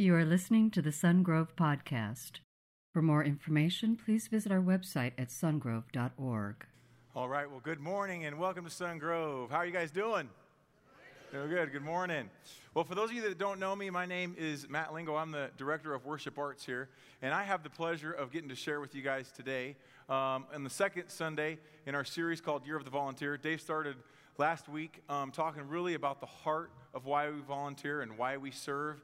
You are listening to the Sun Grove Podcast. For more information, please visit our website at sungrove.org. All right. Well, good morning and welcome to Sun Grove. How are you guys doing? Doing good. Good morning. Well, for those of you that don't know me, my name is Matt Lingo. I'm the Director of Worship Arts here, and I have the pleasure of getting to share with you guys today on the second Sunday in our series called Year of the Volunteer. Dave started last week talking really about the heart of why we volunteer and why we serve.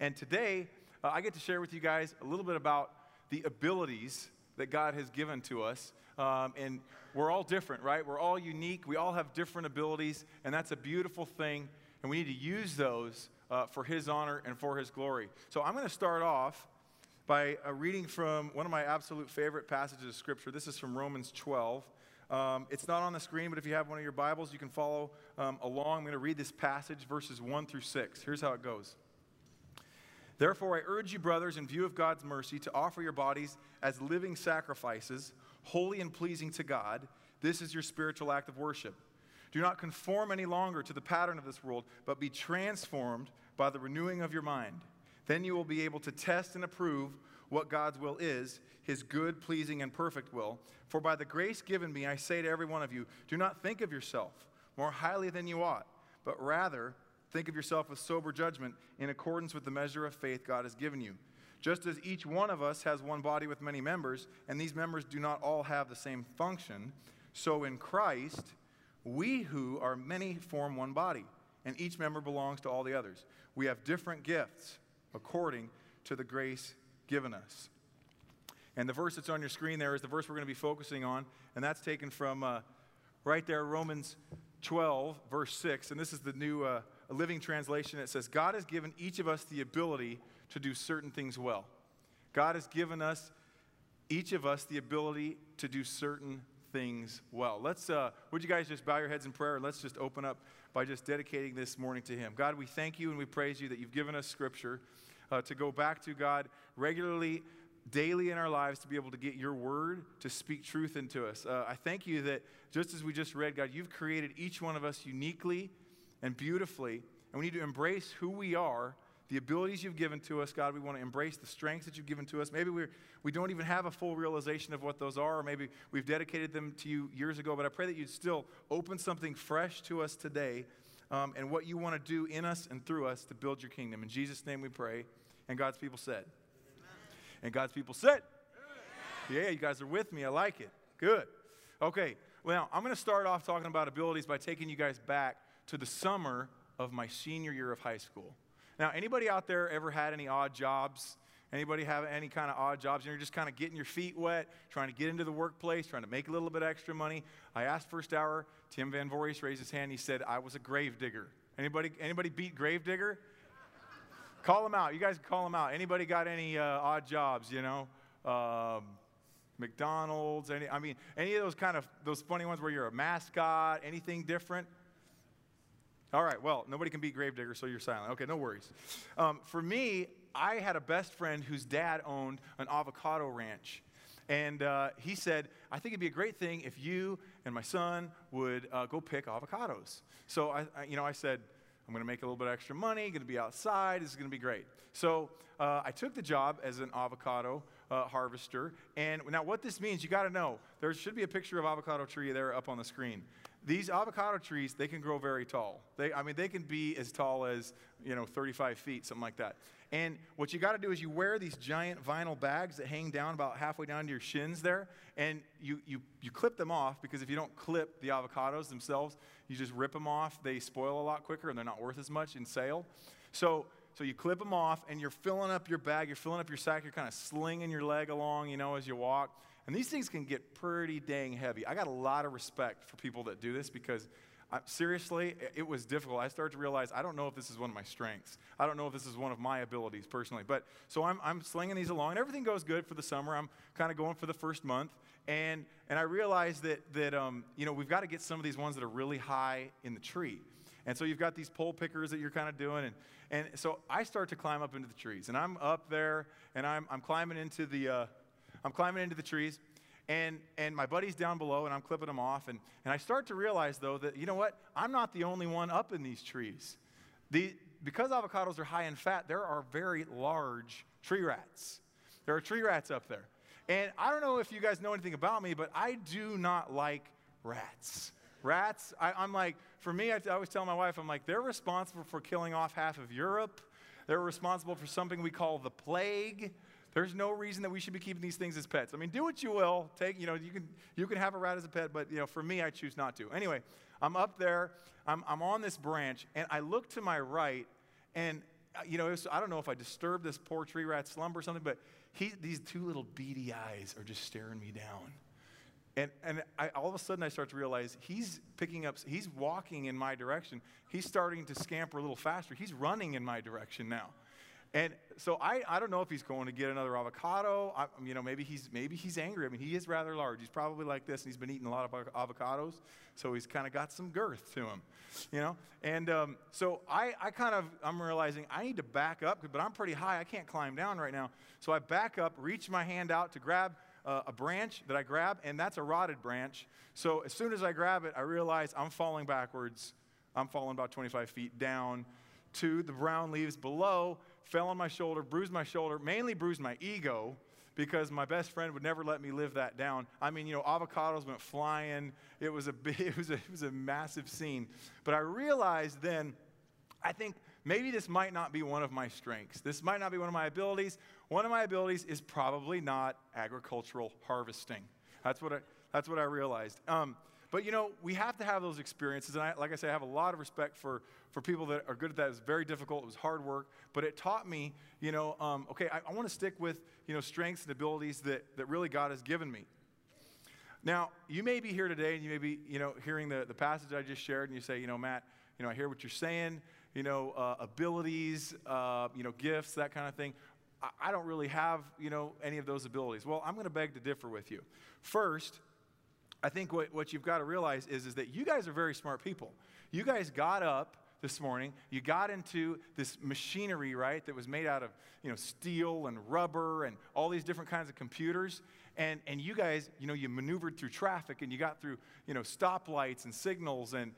And today, I get to share with you guys a little bit about the abilities that God has given to us. And we're all different, right? We're all unique. We all have different abilities, and that's a beautiful thing. And we need to use those for His honor and for His glory. So I'm going to start off by reading from one of my absolute favorite passages of Scripture. This is from Romans 12. It's not on the screen, but if you have one of your Bibles, you can follow along. I'm going to read this passage, verses 1 through 6. Here's how it goes. Therefore, I urge you, brothers, in view of God's mercy, to offer your bodies as living sacrifices, holy and pleasing to God. This is your spiritual act of worship. Do not conform any longer to the pattern of this world, but be transformed by the renewing of your mind. Then you will be able to test and approve what God's will is, His good, pleasing, and perfect will. For by the grace given me, I say to every one of you, do not think of yourself more highly than you ought, but rather think of yourself with sober judgment in accordance with the measure of faith God has given you. Just as each one of us has one body with many members, and these members do not all have the same function, so in Christ, we who are many form one body, and each member belongs to all the others. We have different gifts according to the grace given us. And the verse that's on your screen there is the verse we're going to be focusing on, and that's taken from right there, Romans 12, verse 6, and this is the new Living Translation. It says, God has given each of us the ability to do certain things well. God has given us, each of us, the ability to do certain things well. Let's, would you guys just bow your heads in prayer? Let's just open up by just dedicating this morning to Him. God, we thank You and we praise You that You've given us Scripture to go back to, God, regularly, daily in our lives to be able to get Your Word to speak truth into us. I thank You that just as we just read, God, You've created each one of us uniquely and beautifully, and we need to embrace who we are, the abilities You've given to us. God, we want to embrace the strengths that You've given to us. Maybe we don't even have a full realization of what those are, or maybe we've dedicated them to You years ago, but I pray that You'd still open something fresh to us today, and what You want to do in us and through us to build Your kingdom. In Jesus' name we pray, and God's people said. Amen. And God's people said. Amen. Yeah, you guys are with me. I like it. Good. Okay, well, I'm going to start off talking about abilities by taking you guys back to the summer of my senior year of high school. Now, anybody out there ever had any odd jobs? Anybody have any kind of odd jobs? You're just kind of getting your feet wet, trying to get into the workplace, trying to make a little bit extra money. I asked first hour, Tim Van Voorhis raised his hand. He said, I was a grave digger. Anybody beat grave digger? Call them out. You guys can call them out. Anybody got any odd jobs, you know? McDonald's, any of those kind of, those funny ones where you're a mascot, anything different? All right, well, nobody can beat Gravedigger, so you're silent. Okay, no worries. For me, I had a best friend whose dad owned an avocado ranch. And he said, I think it'd be a great thing if you and my son would go pick avocados. So, I said, I'm going to make a little bit of extra money, going to be outside, this is going to be great. So I took the job as an avocado harvester. And now what this means, you got to know, there should be a picture of avocado tree there up on the screen. These avocado trees, they can grow very tall. They can be as tall as, 35 feet, something like that. And what you got to do is you wear these giant vinyl bags that hang down about halfway down to your shins there, and you clip them off, because if you don't clip the avocados themselves, you just rip them off. They spoil a lot quicker, and they're not worth as much in sale. So you clip them off, and you're filling up your bag, you're filling up your sack, you're kind of slinging your leg along, as you walk. And these things can get pretty dang heavy. I got a lot of respect for people that do this, because, seriously, it was difficult. I started to realize I don't know if this is one of my strengths. I don't know if this is one of my abilities personally. But so I'm slinging these along, and everything goes good for the summer. I'm kind of going for the first month, and I realized that we've got to get some of these ones that are really high in the tree. And so you've got these pole pickers that you're kind of doing. And so I start to climb up into the trees, and I'm up there, and I'm climbing into the I'm climbing into the trees, and my buddy's down below, and I'm clipping them off. And I start to realize, though, that, I'm not the only one up in these trees. because avocados are high in fat, there are very large tree rats. There are tree rats up there. And I don't know if you guys know anything about me, but I do not like rats. Rats, I'm like, for me, I always tell my wife, I'm like, they're responsible for killing off half of Europe. They're responsible for something we call the plague. There's no reason that we should be keeping these things as pets. I mean, do what you will. Take, you know, you can have a rat as a pet, but, you know, for me, I choose not to. Anyway, I'm up there. I'm on this branch, and I look to my right, and, you know, I don't know if I disturbed this poor tree rat's slumber or something, but these two little beady eyes are just staring me down. And all of a sudden, I start to realize he's picking up, he's walking in my direction. He's starting to scamper a little faster. He's running in my direction now. And so I don't know if he's going to get another avocado. You know, maybe he's angry. I mean, he is rather large. He's probably like this, and he's been eating a lot of avocados, so he's kind of got some girth to him, you know. And so I'm realizing I need to back up, but I'm pretty high. I can't climb down right now. So I back up, reach my hand out to grab a branch that I grab, and that's a rotted branch. So as soon as I grab it, I realize I'm falling backwards. I'm falling about 25 feet down to the brown leaves below. Fell on my shoulder, bruised my shoulder, mainly bruised my ego because my best friend would never let me live that down. I mean, you know, avocados went flying. It was a massive scene. But I realized then, I think maybe this might not be one of my strengths. This might not be one of my abilities. One of my abilities is probably not agricultural harvesting. That's what I realized. But, you know, we have to have those experiences. And like I say, I have a lot of respect for people that are good at that. It was very difficult. It was hard work. But it taught me, you know, okay, I want to stick with, you know, strengths and abilities that really God has given me. Now, you may be here today and you may be, you know, hearing the passage I just shared and you say, you know, Matt, you know, I hear what you're saying, you know, abilities, you know, gifts, that kind of thing. I don't really have, you know, any of those abilities. Well, I'm going to beg to differ with you. First, I think what you've got to realize is that you guys are very smart people. You guys got up this morning. You got into this machinery, right, that was made out of, you know, steel and rubber and all these different kinds of computers. And you guys, you know, you maneuvered through traffic and you got through, you know, stoplights and signals and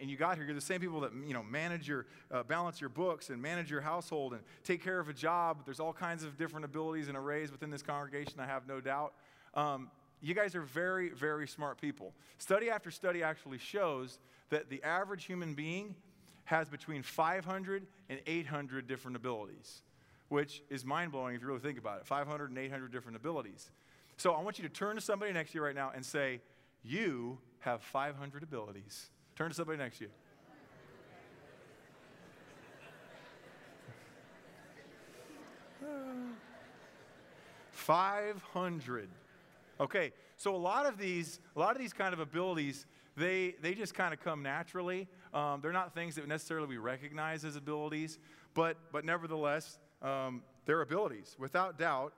you got here. You're the same people that, you know, manage your, balance your books and manage your household and take care of a job. There's all kinds of different abilities and arrays within this congregation, I have no doubt. You guys are very, very smart people. Study after study actually shows that the average human being has between 500 and 800 different abilities, which is mind-blowing if you really think about it, 500 and 800 different abilities. So I want you to turn to somebody next to you right now and say, you have 500 abilities. Turn to somebody next to you. Ah. 500. Okay, so a lot of these kind of abilities, they just kind of come naturally. They're not things that necessarily we recognize as abilities, but nevertheless, they're abilities. Without doubt,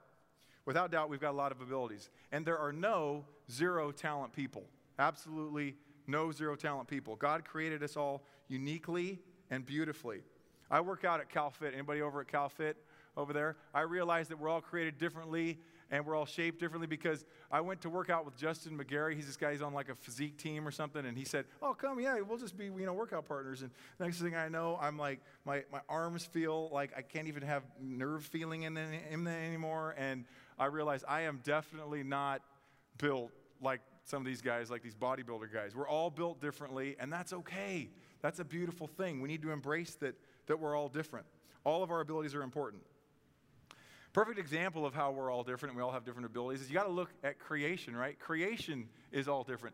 we've got a lot of abilities. And there are no zero-talent people. Absolutely no zero-talent people. God created us all uniquely and beautifully. I work out at Cal Fit. Anybody over at Cal Fit over there? I realize that we're all created differently. And we're all shaped differently because I went to work out with Justin McGarry. He's this guy, he's on like a physique team or something. And he said, oh, come, yeah, we'll just be, you know, workout partners. And next thing I know, I'm like, my arms feel like I can't even have nerve feeling in them anymore. And I realized I am definitely not built like some of these guys, like these bodybuilder guys. We're all built differently, and that's okay. That's a beautiful thing. We need to embrace that we're all different. All of our abilities are important. Perfect example of how we're all different and we all have different abilities is you got to look at creation, right? Creation is all different.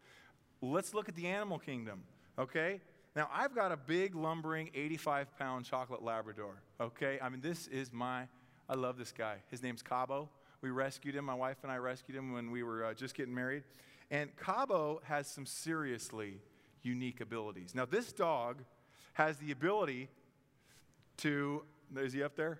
Let's look at the animal kingdom, okay? Now, I've got a big, lumbering, 85-pound chocolate Labrador, okay? I mean, I love this guy. His name's Cabo. We rescued him. My wife and I rescued him when we were just getting married. And Cabo has some seriously unique abilities. Now, this dog has the ability to, is he up there?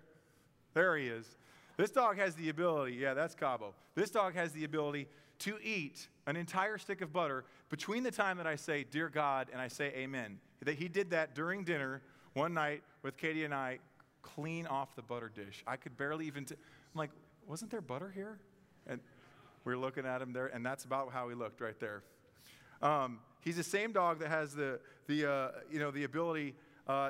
There he is. This dog has the ability, yeah, that's Cabo. This dog has the ability to eat an entire stick of butter between the time that I say, dear God, and I say amen. He did that during dinner one night with Katie and I, clean off the butter dish. I could barely even, I'm like, wasn't there butter here? And we're looking at him there, and that's about how he looked right there. He's the same dog that has the you know, the ability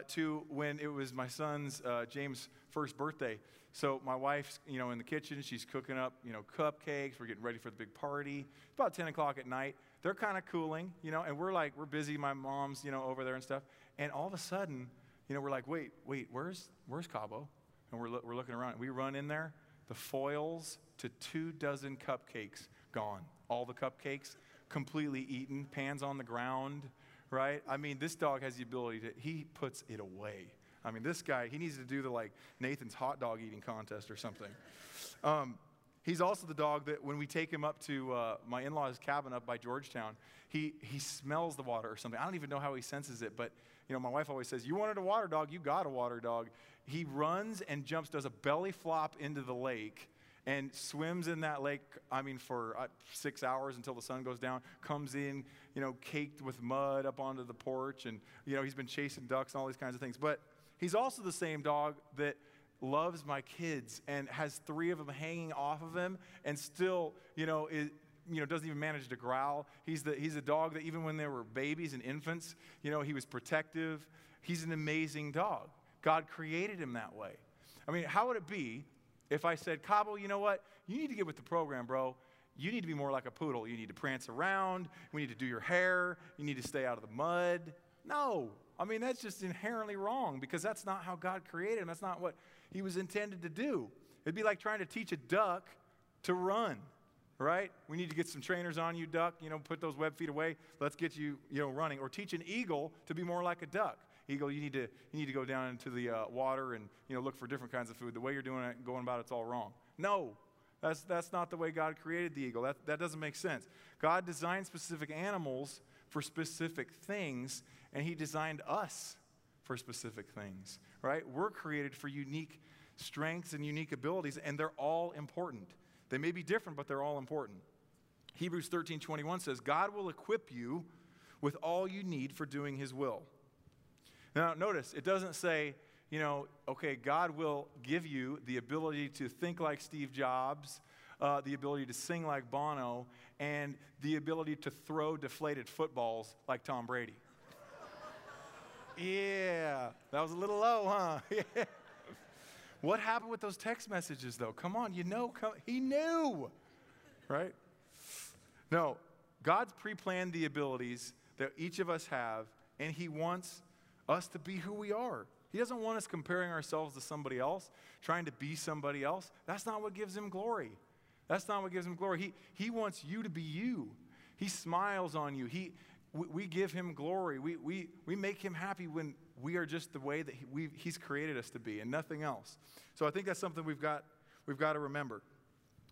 to when it was my son's, James' first birthday. So my wife's, in the kitchen, she's cooking up, cupcakes. We're getting ready for the big party. It's about 10 o'clock at night. They're kind of cooling, and we're busy. My mom's, over there and stuff. And all of a sudden, we're like, wait, where's Cabo? And we're looking around. And we run in there. The foils to 24 cupcakes gone. All the cupcakes completely eaten, pans on the ground, right? I mean, this dog has the ability to, he puts it away. I mean, this guy, he needs to do the, Nathan's hot dog eating contest or something. He's also the dog that when we take him up to my in-law's cabin up by Georgetown, he smells the water or something. I don't even know how he senses it, but, my wife always says, you wanted a water dog, you got a water dog. He runs and jumps, does a belly flop into the lake, and swims in that lake, for 6 hours until the sun goes down, comes in, caked with mud up onto the porch, and, he's been chasing ducks and all these kinds of things. But he's also the same dog that loves my kids and has 3 of them hanging off of him and still, doesn't even manage to growl. He's a dog that even when they were babies and infants, he was protective. He's an amazing dog. God created him that way. I mean, how would it be if I said, Cabo, you know what? You need to get with the program, bro. You need to be more like a poodle. You need to prance around. We need to do your hair. You need to stay out of the mud. No. That's just inherently wrong because that's not how God created him. That's not what he was intended to do. It'd be like trying to teach a duck to run, right? We need to get some trainers on you, duck. Put those web feet away. Let's get you, running. Or teach an eagle to be more like a duck. Eagle, you need to go down into the water and look for different kinds of food. The way you're doing it, going about it's all wrong. No, that's not the way God created the eagle. That doesn't make sense. God designed specific animals for specific things, and He designed us for specific things. Right? We're created for unique strengths and unique abilities, and they're all important. They may be different, but they're all important. Hebrews 13:21 says, "God will equip you with all you need for doing His will." Now, notice, it doesn't say, okay, God will give you the ability to think like Steve Jobs, the ability to sing like Bono, and the ability to throw deflated footballs like Tom Brady. Yeah, that was a little low, huh? Yeah. What happened with those text messages, though? Come on, he knew, right? No, God's pre-planned the abilities that each of us have, and He wants us to be who we are. He doesn't want us comparing ourselves to somebody else, trying to be somebody else. That's not what gives Him glory. That's not what gives Him glory. He wants you to be you. He smiles on you. We give Him glory. We make Him happy when we are just the way that He's created us to be and nothing else. So I think that's something we've got to remember.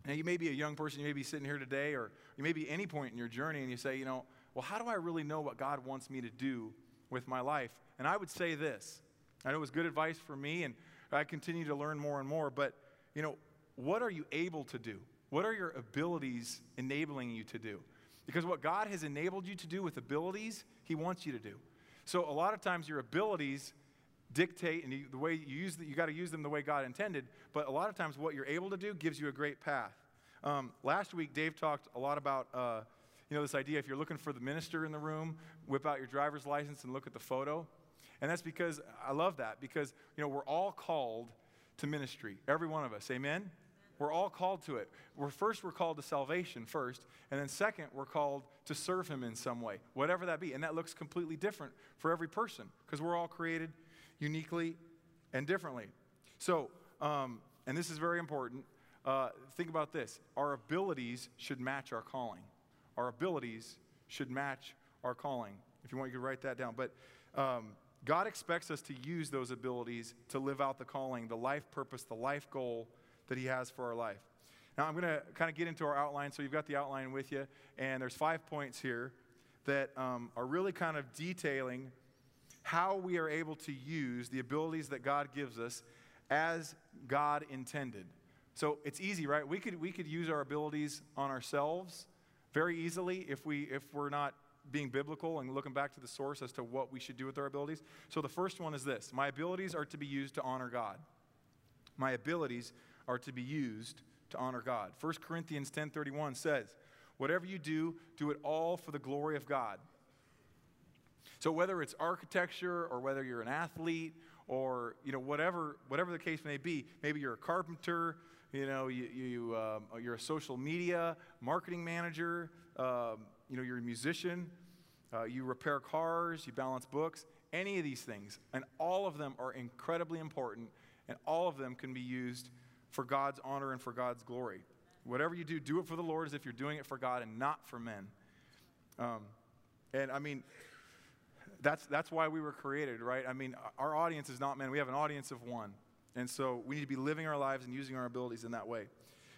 Now, you may be a young person. You may be sitting here today, or you may be any point in your journey, and you say, well, how do I really know what God wants me to do with my life? And I would say this, and it was good advice for me, and I continue to learn more and more, but, what are you able to do? What are your abilities enabling you to do? Because what God has enabled you to do with abilities, He wants you to do. So a lot of times your abilities dictate, and the way you use them, you got to use them the way God intended, but a lot of times what you're able to do gives you a great path. Last week, Dave talked a lot about this idea, if you're looking for the minister in the room, whip out your driver's license and look at the photo. And that's because, I love that, because, we're all called to ministry. Every one of us. Amen? We're all called to it. We're called to salvation first, and then second, we're called to serve Him in some way, whatever that be. And that looks completely different for every person, because we're all created uniquely and differently. So, and this is very important, think about this. Our abilities should match our calling. Our abilities should match our calling. If you want, you could write that down. But God expects us to use those abilities to live out the calling, the life purpose, the life goal that He has for our life. Now, I'm going to kind of get into our outline. So you've got the outline with you. And there's 5 points here that are really kind of detailing how we are able to use the abilities that God gives us as God intended. So it's easy, right? We could use our abilities on ourselves very easily if we're not being biblical and looking back to the source as to what we should do with our abilities. So the first one is this. My abilities are to be used to honor God. My abilities are to be used to honor God. 1 Corinthians 10:31 says, whatever you do, do it all for the glory of God. So whether it's architecture or whether you're an athlete or, you know, whatever the case may be, maybe you're a carpenter, you know, you're a social media marketing manager, you know, you're a musician, you repair cars, you balance books, any of these things. And all of them are incredibly important, and all of them can be used for God's honor and for God's glory. Whatever you do, do it for the Lord as if you're doing it for God and not for men. And I mean, that's why we were created, right? I mean, our audience is not men. We have an audience of one. And so we need to be living our lives and using our abilities in that way.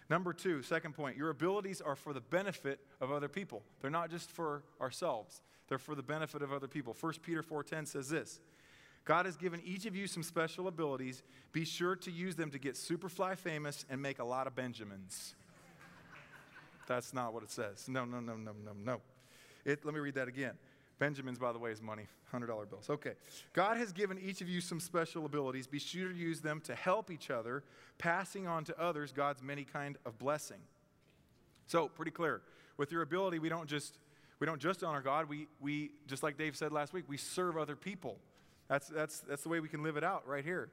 Number two, second point, your abilities are for the benefit of other people. They're not just for ourselves. They're for the benefit of other people. 1 Peter 4:10 says this, God has given each of you some special abilities. Be sure to use them to get superfly famous and make a lot of Benjamins. That's not what it says. No. Let me read that again. Benjamins, by the way, is money, $100 bills. Okay. God has given each of you some special abilities. Be sure to use them to help each other, passing on to others God's many kind of blessing. So, pretty clear. With your ability, we don't just honor God. We just like Dave said last week, we serve other people. That's the way we can live it out right here.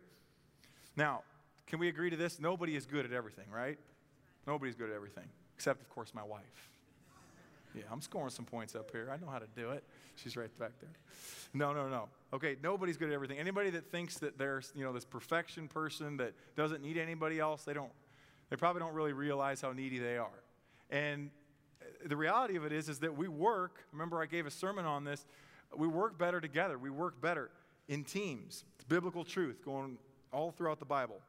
Now, can we agree to this? Nobody is good at everything, right? Nobody's good at everything. Except, of course, my wife. Yeah, I'm scoring some points up here. I know how to do it. She's right back there. No. Okay, nobody's good at everything. Anybody that thinks that they're, you know, this perfection person that doesn't need anybody else, they probably don't really realize how needy they are. And the reality of it is that we work, remember I gave a sermon on this, we work better together. We work better in teams. It's biblical truth going all throughout the Bible.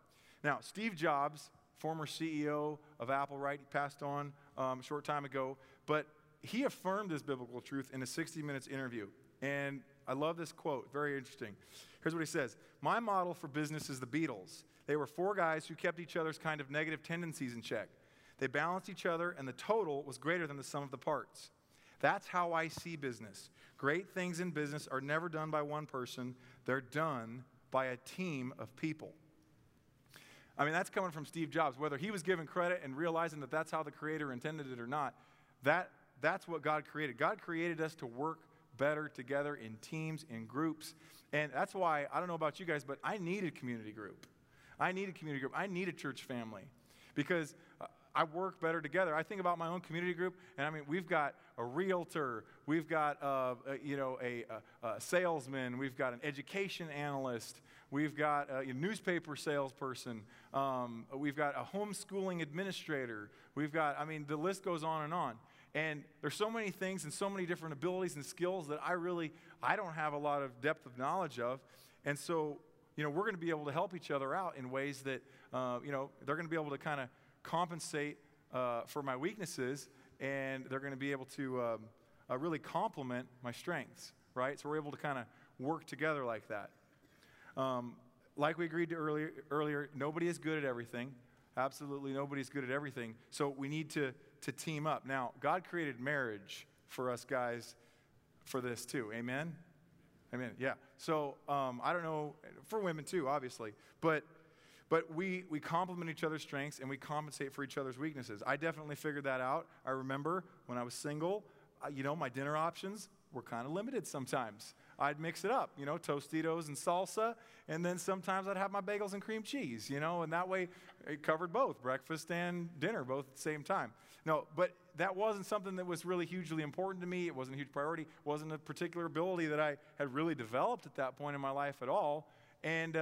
Now, Steve Jobs, former CEO of Apple, right? He passed on a short time ago, but he affirmed this biblical truth in a 60 Minutes interview. And I love this quote, very interesting. Here's what he says, "My model for business is the Beatles. They were four guys who kept each other's kind of negative tendencies in check. They balanced each other, and the total was greater than the sum of the parts. That's how I see business. Great things in business are never done by one person. They're done by a team of people." I mean, that's coming from Steve Jobs. Whether he was given credit and realizing that that's how the Creator intended it or not, that's what God created. God created us to work better together in teams, in groups. And that's why, I don't know about you guys, but I need a community group. I need a community group. I need a church family because I work better together. I think about my own community group, and I mean, we've got a realtor, we've got a salesman, we've got an education analyst, we've got a newspaper salesperson, we've got a homeschooling administrator, we've got, I mean, the list goes on. And there's so many things and so many different abilities and skills that I don't have a lot of depth of knowledge of, and so, you know, we're going to be able to help each other out in ways that, you know, they're going to be able to kind of compensate for my weaknesses, and they're going to be able to really complement my strengths, right? So we're able to kind of work together like that. Like we agreed to earlier, nobody is good at everything. Absolutely nobody's good at everything. So we need to team up. Now, God created marriage for us guys for this too. Amen? Amen, yeah. So I don't know, for women too, obviously, but we complement each other's strengths, and we compensate for each other's weaknesses. I definitely figured that out. I remember when I was single, you know, my dinner options were kind of limited sometimes. I'd mix it up, you know, Tostitos and salsa, and then sometimes I'd have my bagels and cream cheese, you know, and that way it covered both, breakfast and dinner, both at the same time. No, but that wasn't something that was really hugely important to me. It wasn't a huge priority. It wasn't a particular ability that I had really developed at that point in my life at all. And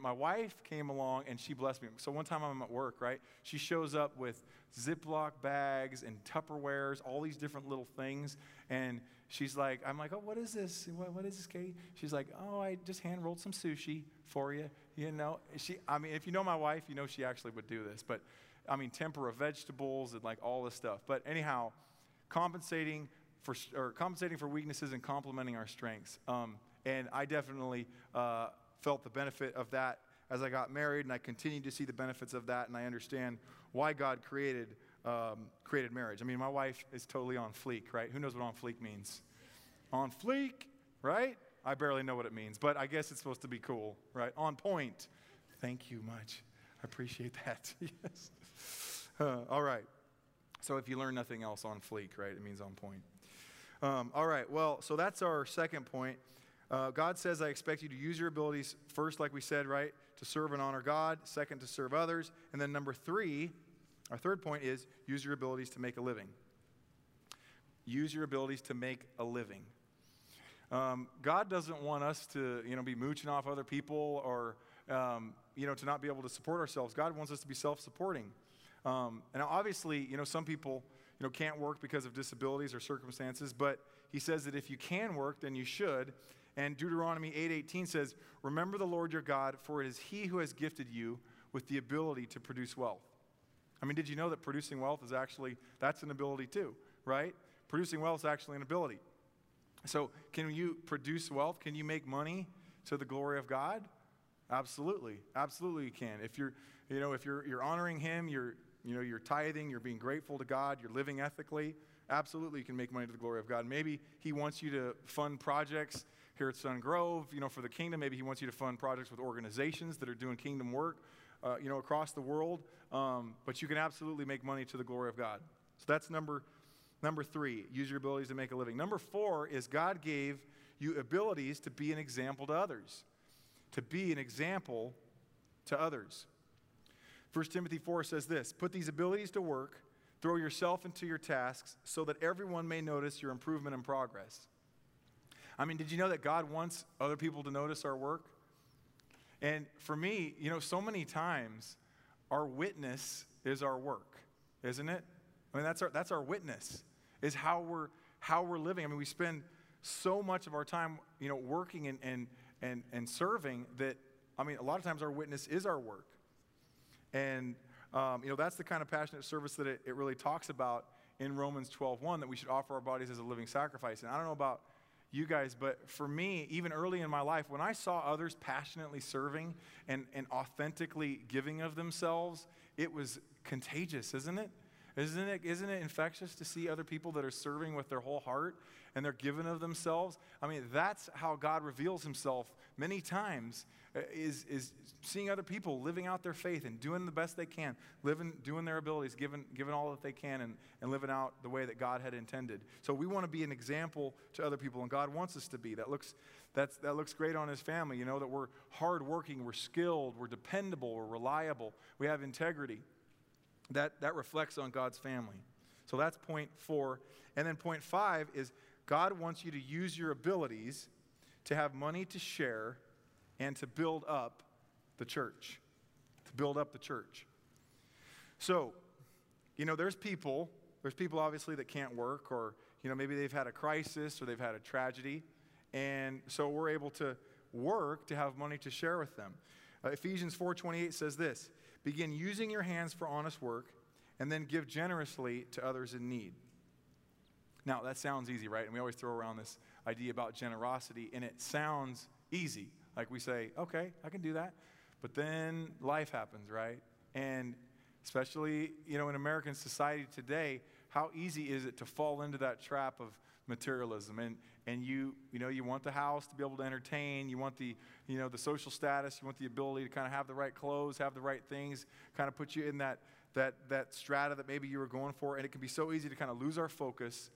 my wife came along, and she blessed me. So one time I'm at work, right? She shows up with Ziploc bags and Tupperwares, all these different little things. And she's like, I'm like, oh, what is this? What is this, Katie? She's like, oh, I just hand-rolled some sushi for you. You know, I mean, if you know my wife, you know she actually would do this. But, I mean, tempura vegetables and, like, all this stuff. But anyhow, compensating for weaknesses and complementing our strengths. And I definitely felt the benefit of that as I got married, and I continued to see the benefits of that, and I understand why God created marriage. I mean, my wife is totally on fleek, right? Who knows what on fleek means? On fleek, right? I barely know what it means, but I guess it's supposed to be cool, right? On point. Thank you much. I appreciate that. Yes. All right. So if you learn nothing else, on fleek, right? It means on point. All right, well, so that's our second point. God says, I expect you to use your abilities first, like we said, right, to serve and honor God. Second, to serve others. And then number three, our third point is use your abilities to make a living. Use your abilities to make a living. God doesn't want us to, be mooching off other people or, to not be able to support ourselves. God wants us to be self-supporting. And obviously, some people, can't work because of disabilities or circumstances, but he says that if you can work, then you should. And Deuteronomy 8:18 says, remember the Lord your God, for it is he who has gifted you with the ability to produce wealth. I mean, did you know that producing wealth is actually, that's an ability too, right? Producing wealth is actually an ability. So can you produce wealth? Can you make money to the glory of God? Absolutely. Absolutely you can. If you're, if you're honoring him, you're tithing, you're being grateful to God, you're living ethically, absolutely you can make money to the glory of God. Maybe he wants you to fund projects here at Sun Grove, for the kingdom. Maybe he wants you to fund projects with organizations that are doing kingdom work, across the world. But you can absolutely make money to the glory of God. So that's number three, use your abilities to make a living. Number four is God gave you abilities to be an example to others. To be an example to others. 1 Timothy 4 says this, put these abilities to work, throw yourself into your tasks so that everyone may notice your improvement and progress. I mean, did you know that God wants other people to notice our work? And for me, so many times our witness is our work, isn't it? I mean, that's our witness, is how we're living. I mean, we spend so much of our time, working and serving that, I mean, a lot of times our witness is our work. And, that's the kind of passionate service that it really talks about in Romans 12:1, that we should offer our bodies as a living sacrifice. And I don't know about you guys, but for me, even early in my life, when I saw others passionately serving and authentically giving of themselves, it was contagious, isn't it? Isn't it infectious to see other people that are serving with their whole heart and they're giving of themselves? I mean, that's how God reveals himself many times, is seeing other people living out their faith and doing the best they can, doing their abilities, giving all that they can, and living out the way that God had intended. So we want to be an example to other people, and God wants us to be. That looks great on his family, that we're hardworking, we're skilled, we're dependable, we're reliable, we have integrity. That reflects on God's family. So that's point four. And then point five is God wants you to use your abilities to have money to share and to build up the church. To build up the church. So, there's people obviously that can't work, or, maybe they've had a crisis or they've had a tragedy. And so we're able to work to have money to share with them. Ephesians 4:28 says this, begin using your hands for honest work, and then give generously to others in need. Now, that sounds easy, right? And we always throw around this idea about generosity, and it sounds easy. Like we say, okay, I can do that. But then life happens, right? And especially, in American society today, how easy is it to fall into that trap of materialism? And you want the house to be able to entertain, you want the the social status, you want the ability to kind of have the right clothes, have the right things, kind of put you in that strata that maybe you were going for, and it can be so easy to kind of lose our focus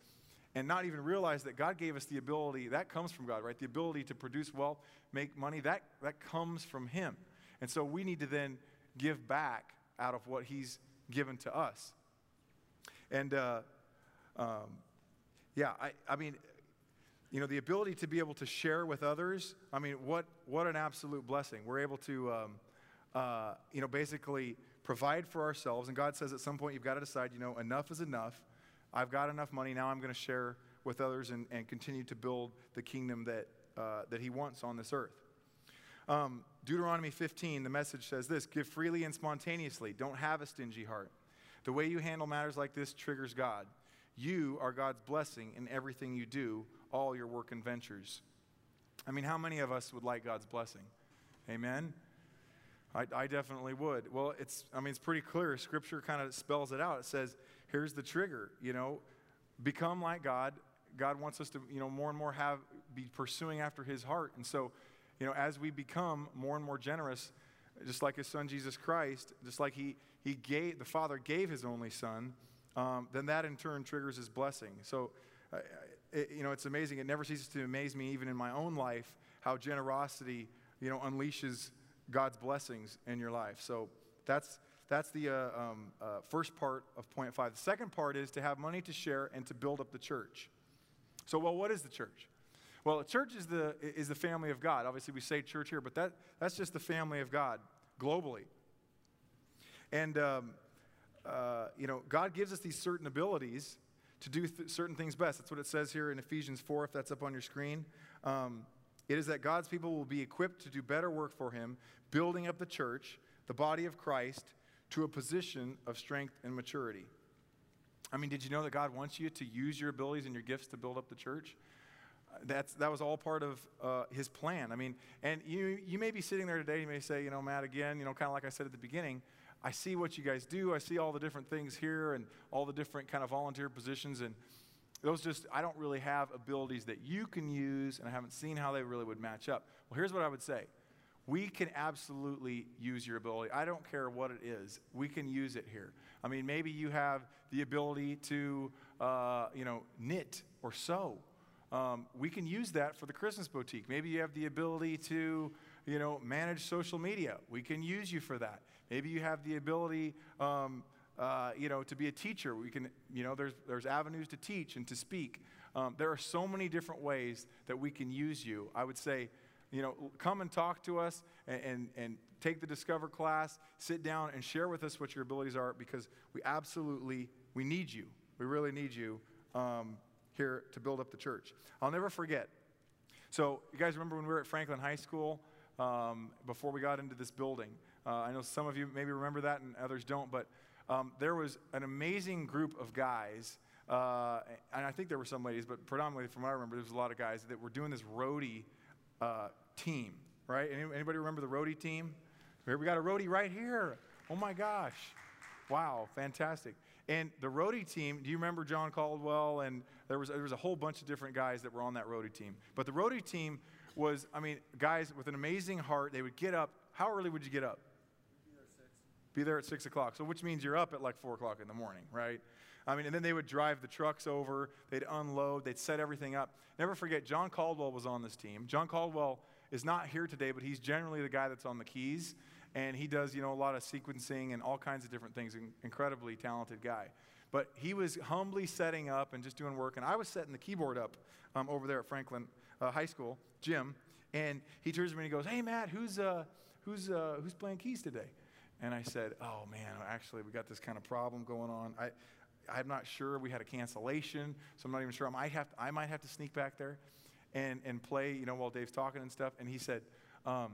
and not even realize that God gave us the ability, that comes from God, right? The ability to produce wealth, make money, that comes from him. And so we need to then give back out of what he's given to us. And the ability to be able to share with others, I mean, what an absolute blessing. We're able to, basically provide for ourselves. And God says at some point you've got to decide, enough is enough. I've got enough money. Now I'm going to share with others and continue to build the kingdom that he wants on this earth. Deuteronomy 15, the Message says this, give freely and spontaneously. Don't have a stingy heart. The way you handle matters like this triggers God. You are God's blessing in everything you do, all your work and ventures. I mean, how many of us would like God's blessing? Amen? I definitely would. Well, it's pretty clear. Scripture kind of spells it out. It says, here's the trigger, become like God. God wants us to, more and more be pursuing after his heart. And so, as we become more and more generous, just like his son Jesus Christ, just like the Father gave his only son, then that in turn triggers his blessing. So it's amazing. It never ceases to amaze me, even in my own life, how generosity, unleashes God's blessings in your life. So that's the first part of point 5. The second part is to have money to share and to build up the church. So, well, what is the church? Well, the church is the family of God. Obviously, we say church here, but that's just the family of God globally. And God gives us these certain abilities to do certain things best. That's what it says here in Ephesians 4, if that's up on your screen. It is that God's people will be equipped to do better work for him, building up the church, the body of Christ, to a position of strength and maturity. I mean, did you know that God wants you to use your abilities and your gifts to build up the church? That was all part of his plan. I mean, and you may be sitting there today, you may say, Matt, again, kind of like I said at the beginning, I see what you guys do. I see all the different things here and all the different kind of volunteer positions. And I don't really have abilities that you can use, and I haven't seen how they really would match up. Well, here's what I would say. We can absolutely use your ability. I don't care what it is. We can use it here. I mean, maybe you have the ability to, knit or sew. We can use that for the Christmas boutique. Maybe you have the ability to, manage social media. We can use you for that. Maybe you have the ability, to be a teacher. We can, there's avenues to teach and to speak. There are so many different ways that we can use you. I would say, come and talk to us and take the Discover class, sit down and share with us what your abilities are, because we need you. We really need you here to build up the church. I'll never forget. So you guys remember when we were at Franklin High School before we got into this building? I know some of you maybe remember that and others don't, but there was an amazing group of guys, and I think there were some ladies, but predominantly from what I remember, there was a lot of guys that were doing this roadie team, right? Anybody remember the roadie team? We got a roadie right here. Oh, my gosh. Wow, fantastic. And the roadie team, do you remember John Caldwell? And there was a whole bunch of different guys that were on that roadie team. But the roadie team was, guys with an amazing heart. They would get up. How early would you get up? Be there at 6 o'clock, so which means you're up at like 4 o'clock in the morning, right? And then they would drive the trucks over. They'd unload. They'd set everything up. Never forget, John Caldwell was on this team. John Caldwell is not here today, but he's generally the guy that's on the keys, and he does, a lot of sequencing and all kinds of different things, an incredibly talented guy. But he was humbly setting up and just doing work, and I was setting the keyboard up over there at Franklin High School gym, and he turns to me and he goes, "Hey, Matt, who's playing keys today?" And I said, "Oh, man, actually, we got this kind of problem going on. I'm not sure. We had a cancellation, so I'm not even sure. I might have to sneak back there and play, while Dave's talking and stuff." And he said, "Well,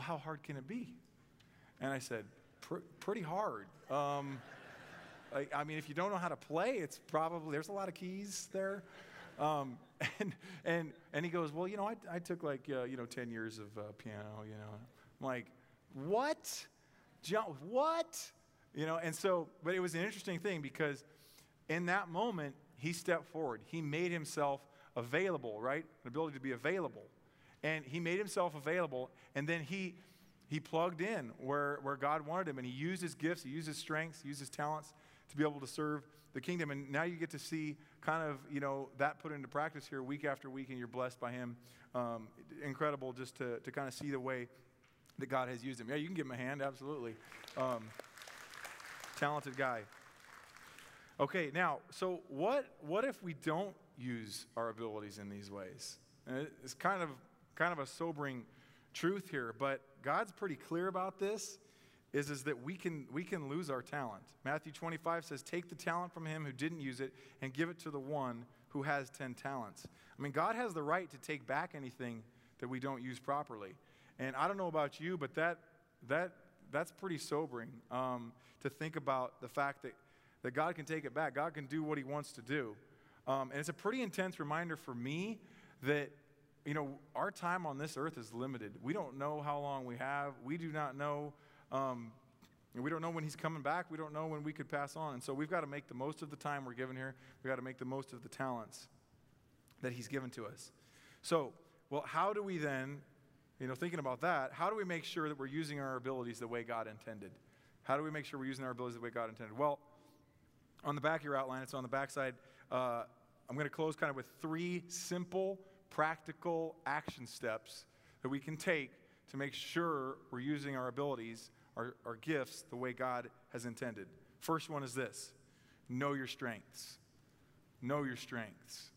how hard can it be?" And I said, "Pretty hard. If you don't know how to play, it's probably, there's a lot of keys there." And he goes, "Well, I took 10 years of piano, I'm like, "What? John, what?" But it was an interesting thing, because in that moment, he stepped forward. He made himself available, right? An ability to be available. And he made himself available, and then he plugged in where God wanted him, and he used his gifts, he used his strengths, he used his talents to be able to serve the kingdom. And now you get to see kind of, that put into practice here week after week, and you're blessed by him. Incredible just to kind of see the way that God has used him. Yeah, you can give him a hand, absolutely. Talented guy. Okay, now, so what if we don't use our abilities in these ways? And it's kind of a sobering truth here, but God's pretty clear about this, is that we can lose our talent. Matthew 25 says, "Take the talent from him who didn't use it and give it to the one who has 10 talents." God has the right to take back anything that we don't use properly. And I don't know about you, but that's pretty sobering to think about the fact that God can take it back. God can do what he wants to do. And it's a pretty intense reminder for me that, our time on this earth is limited. We don't know how long we have. We do not know. We don't know when he's coming back. We don't know when we could pass on. And so we've got to make the most of the time we're given here. We've got to make the most of the talents that he's given to us. So, well, how do we then... thinking about that, how do we make sure that we're using our abilities the way God intended? How do we make sure we're using our abilities the way God intended? Well, on the back of your outline, it's on the backside. I'm going to close kind of with three simple, practical action steps that we can take to make sure we're using our abilities, our gifts, the way God has intended. First one is this: know your strengths. Know your strengths.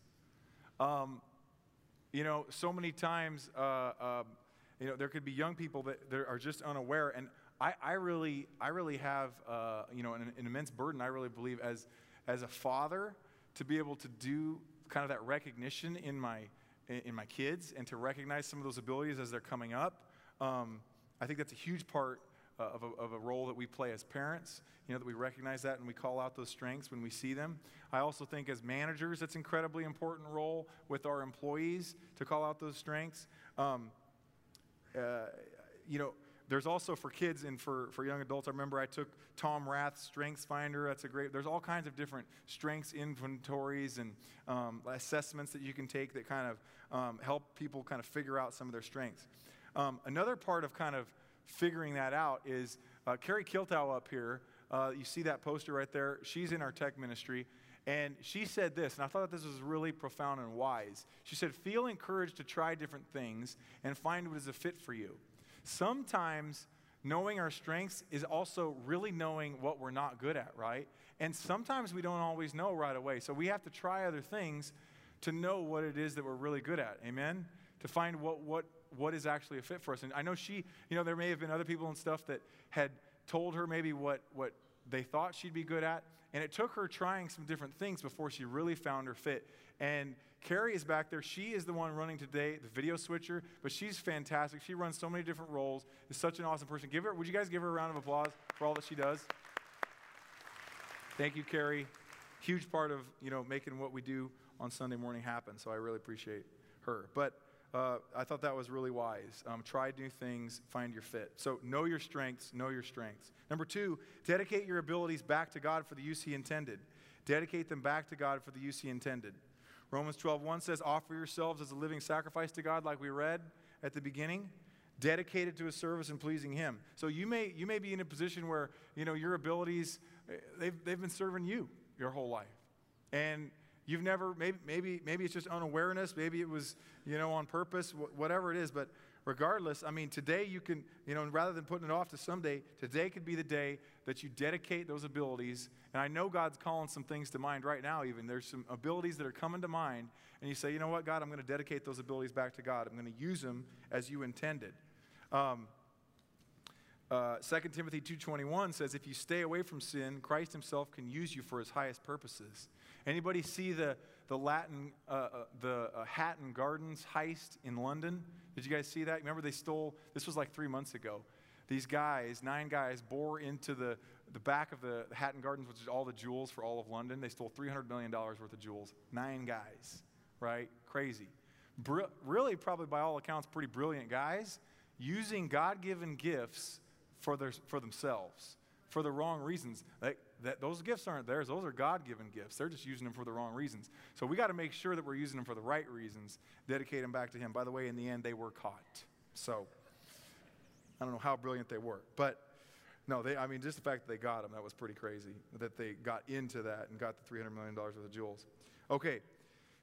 You know, so many times, you know, there could be young people that are just unaware, and I really have, you know, an immense burden, I really believe, as a father, to be able to do kind of that recognition in my kids and to recognize some of those abilities as they're coming up. I think that's a huge part of a role that we play as parents, you know, that we recognize that and we call out those strengths when we see them. I also think as managers, that's an incredibly important role with our employees to call out those strengths. You know, there's also for kids and for young adults, I remember I took Tom Rath's StrengthsFinder. That's a great, there's all kinds of different strengths inventories and assessments that you can take that kind of help people kind of figure out some of their strengths. Another part of kind of figuring that out is Carrie Kiltow up here. You see that poster right there. She's in our tech ministry. And she said this, and I thought that this was really profound and wise. She said, feel encouraged to try different things and find what is a fit for you. Sometimes knowing our strengths is also really knowing what we're not good at, right? And sometimes we don't always know right away. So we have to try other things to know what it is that we're really good at, amen? To find what is actually a fit for us. And I know she, you know, there may have been other people and stuff that had told her maybe what they thought she'd be good at. And it took her trying some different things before she really found her fit. And Carrie is back there. She is the one running today, the video switcher, but she's fantastic. She runs so many different roles. Is such an awesome person. Would you guys give her a round of applause for all that she does? Thank you, Carrie. Huge part of, you know, making what we do on Sunday morning happen. So I really appreciate her. But I thought that was really wise. Try new things, find your fit. So know your strengths, know your strengths. Number two, dedicate your abilities back to God for the use He intended. Dedicate them back to God for the use He intended. Romans 12:1 says, offer yourselves as a living sacrifice to God, like we read at the beginning, dedicated to His service and pleasing Him. So you may be in a position where, you know, your abilities, they've been serving you your whole life. And you've never, maybe it's just unawareness, maybe it was, you know, on purpose, whatever it is, but regardless, I mean, today you can, you know, rather than putting it off to someday, today could be the day that you dedicate those abilities, and I know God's calling some things to mind right now even. There's some abilities that are coming to mind, and you say, you know what, God, I'm going to dedicate those abilities back to God. I'm going to use them as you intended. 2 Timothy 2:21 says, if you stay away from sin, Christ Himself can use you for His highest purposes. Anybody see the Hatton Gardens heist in London? Did you guys see that? Remember they stole, this was like 3 months ago. These guys, 9 guys, bore into the back of the Hatton Gardens, which is all the jewels for all of London. They stole $300 million worth of jewels. 9 guys, right? Crazy. Really, probably by all accounts, pretty brilliant guys, using God-given gifts for themselves, for the wrong reasons. Those gifts aren't theirs. Those are God-given gifts. They're just using them for the wrong reasons. So we got to make sure that we're using them for the right reasons, dedicate them back to Him. By the way, in the end, they were caught. So I don't know how brilliant they were. But, no, I mean, just the fact that they got them, that was pretty crazy, that they got into that and got the $300 million worth of jewels. Okay,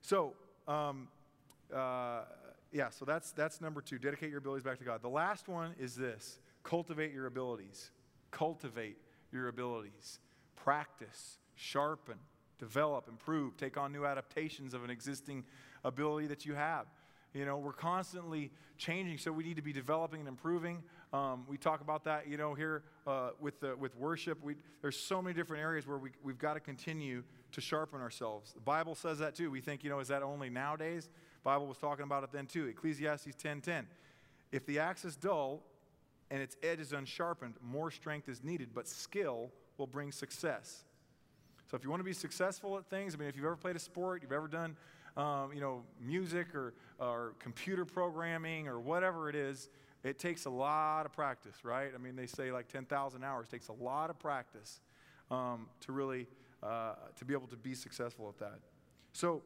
so, yeah, so that's number two. Dedicate your abilities back to God. The last one is this. Cultivate your abilities. Cultivate your abilities. Practice, sharpen, develop, improve, take on new adaptations of an existing ability that you have. You know, we're constantly changing, so we need to be developing and improving. We talk about that, you know, here with worship. There's so many different areas where we've got to continue to sharpen ourselves. The Bible says that too. We think, you know, is that only nowadays? The Bible was talking about it then too. Ecclesiastes 10:10. If the axe is dull and its edge is unsharpened, more strength is needed, but skill will bring success. So if you want to be successful at things, I mean, if you've ever played a sport, you've ever done, you know, music or computer programming or whatever it is, it takes a lot of practice, right? I mean, they say like 10,000 hours takes a lot of practice to really, to be able to be successful at that. So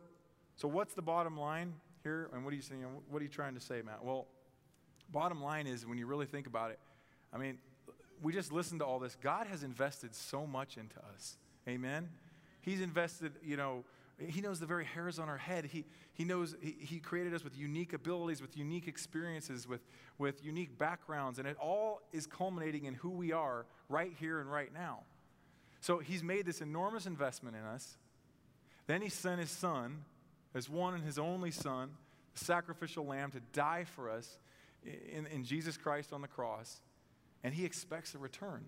what's the bottom line here? And what are you saying? What are you trying to say, Matt? Well, bottom line is, when you really think about it, I mean, we just listened to all this. God has invested so much into us. Amen? He's invested, you know, He knows the very hairs on our head. He created us with unique abilities, with unique experiences, with unique backgrounds, and it all is culminating in who we are right here and right now. So he's made this enormous investment in us. Then he sent his son, as one and his only son, the sacrificial lamb, to die for us in Jesus Christ on the cross, and he expects a return.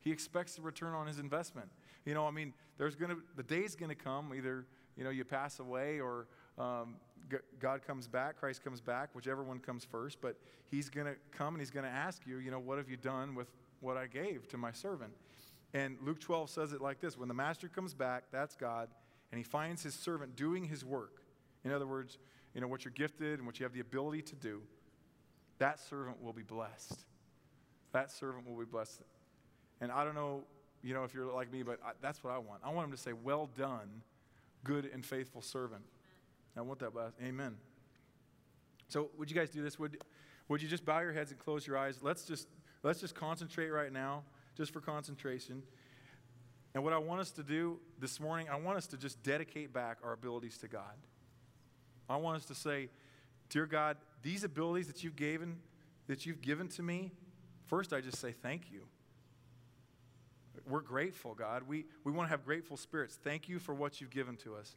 He expects a return on his investment. You know, I mean, the day's gonna come. Either you pass away, or God comes back, Christ comes back, whichever one comes first. But he's gonna come and he's gonna ask you, what have you done with what I gave to my servant? And Luke 12 says it like this: when the master comes back, that's God, and he finds his servant doing his work. In other words, what you're gifted and what you have the ability to do, that servant will be blessed. That servant will be blessed. And I don't know. If you're like me, but that's what I want. I want him to say, well done, good and faithful servant. I want that last, amen. So would you guys do this? Would you just bow your heads and close your eyes? Let's just concentrate right now, just for concentration. And what I want us to do this morning, I want us to just dedicate back our abilities to God. I want us to say, dear God, these abilities that you've given to me, first I just say thank you. We're grateful, God. We want to have grateful spirits. Thank you for what you've given to us.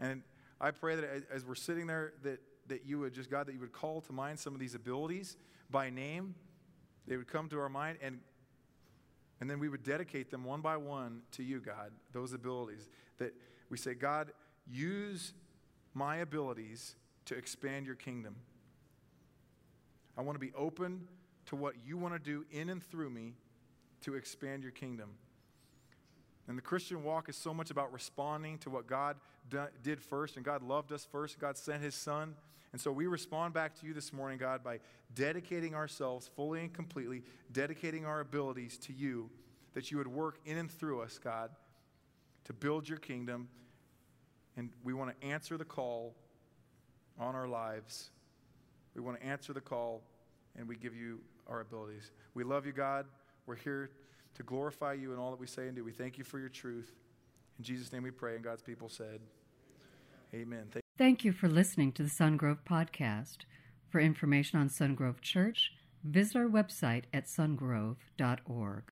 And I pray that as we're sitting there, that you would just, God, that you would call to mind some of these abilities by name. They would come to our mind, and then we would dedicate them one by one to you, God, those abilities. That we say, God, use my abilities to expand your kingdom. I want to be open to what you want to do in and through me to expand your kingdom. And the Christian walk is so much about responding to what God did first, and God loved us first, and God sent his son. And so we respond back to you this morning, God, by dedicating ourselves fully and completely, dedicating our abilities to you, that you would work in and through us, God, to build your kingdom. And we want to answer the call on our lives. We want to answer the call, and we give you our abilities. We love you, God. We're here to glorify you in all that we say and do. We thank you for your truth. In Jesus' name we pray, and God's people said, amen. Thank you for listening to the Sun Grove Podcast. For information on Sun Grove Church, visit our website at sungrove.org.